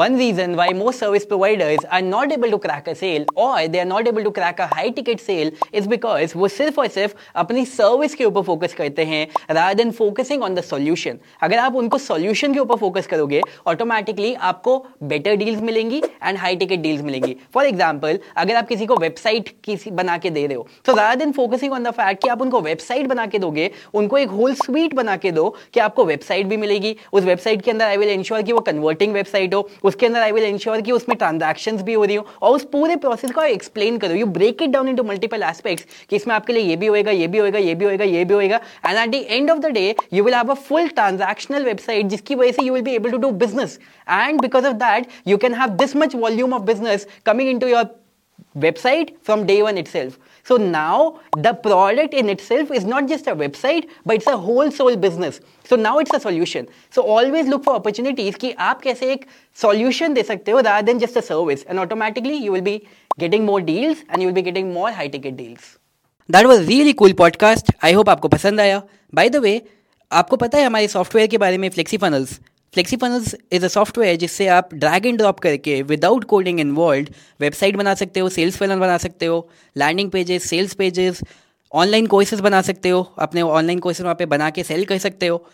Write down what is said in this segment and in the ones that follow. One reason why most service providers are not able to crack a sale or they are not able to crack a high ticket sale is because वो सिर्फ और सिर्फ अपनी service के ऊपर focus करते हैं rather than focusing on the solution. अगर आप उनको solution के ऊपर फोकस करोगे automatically आपको better deals मिलेंगी and high ticket deals मिलेंगी. For example, अगर आप किसी को website बना के दे रहे हो, so rather than focusing on the fact कि आप उनको website बना के दोगे, उनको एक whole suite बना के दो कि आपको website भी मिलेगी. उस website के अंदर I will ensure कि वो converting website हो. उसके अंदर आई विल इंश्योर कि उसमें ट्रांजैक्शंस भी हो रही हो और उस पूरे प्रोसेस को एक्सप्लेन करो. You break it down into multiple aspects कि इसमें आपके लिए ये भी होएगा, ये भी होएगा, ये भी होएगा, ये भी होएगा and at the end of the day you will have a full transactional website जिसकी वजह से you will be able to do business and because of that you can have this much volume of business coming into your website from day one itself. So now the product in itself is not just a website but it's a whole soul business. So now it's a solution. So always look for opportunities कि आप कैसे एक solution दे सकते हो rather than just a service and automatically you will be getting more deals and you will be getting more high ticket deals. That was really cool podcast. I hope आपको पसंद आया. By the way, आपको पता है हमारे software के बारे में FlexiFunnels. FlexiFunnels is a software जिससे आप drag and drop करके without coding involved website बना सकते हो, sales funnel बना सकते हो, landing pages, sales pages, online courses बना सकते हो, अपने online courses वहाँ पे बना के sell कर सकते हो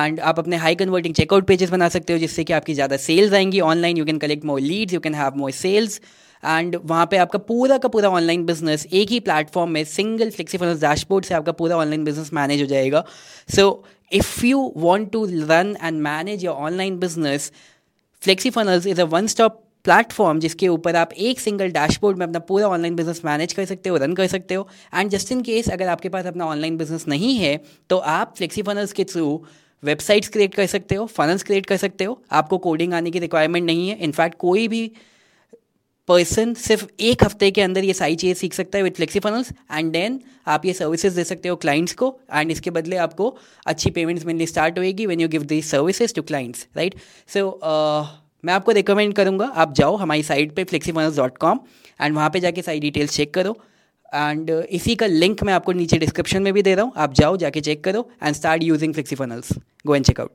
and आप अपने high converting checkout pages बना सकते हो जिससे कि आपकी ज़्यादा sales आएंगी online. You can collect more leads, you can have more sales and वहाँ पे आपका पूरा का पूरा online business एक ही platform में single FlexiFunnels dashboard से आपका पूरा online business manage हो जाएगा. So if you want to run and manage your online business, FlexiFunnels is a one-stop platform जिसके ऊपर आप एक single dashboard में अपना पूरा online business manage कर सकते हो, run कर सकते हो and just in case अगर आपके पास अपना online business नहीं है तो आप FlexiFunnels के through websites create कर सकते हो, funnels create कर सकते हो. आपको coding आने की requirement नहीं है. In fact कोई भी पर्सन सिर्फ एक हफ्ते के अंदर ये सारी चीज़ें सीख सकता है विद FlexiFunnels एंड देन आप ये सर्विसेज दे सकते हो क्लाइंट्स को एंड इसके बदले आपको अच्छी पेमेंट्स मिलनी स्टार्ट होएगी when you give the services to clients, right. So मैं आपको रिकमेंड करूँगा आप जाओ हमारी साइट पे FlexiFunnels.com एंड वहाँ पे जाके सारी डिटेल्स चेक करो एंड इसी का लिंक मैं आपको नीचे डिस्क्रिप्शन में भी दे रहा हूँ. आप जाओ जाके चेक करो and start using FlexiFunnels. Go and checkout.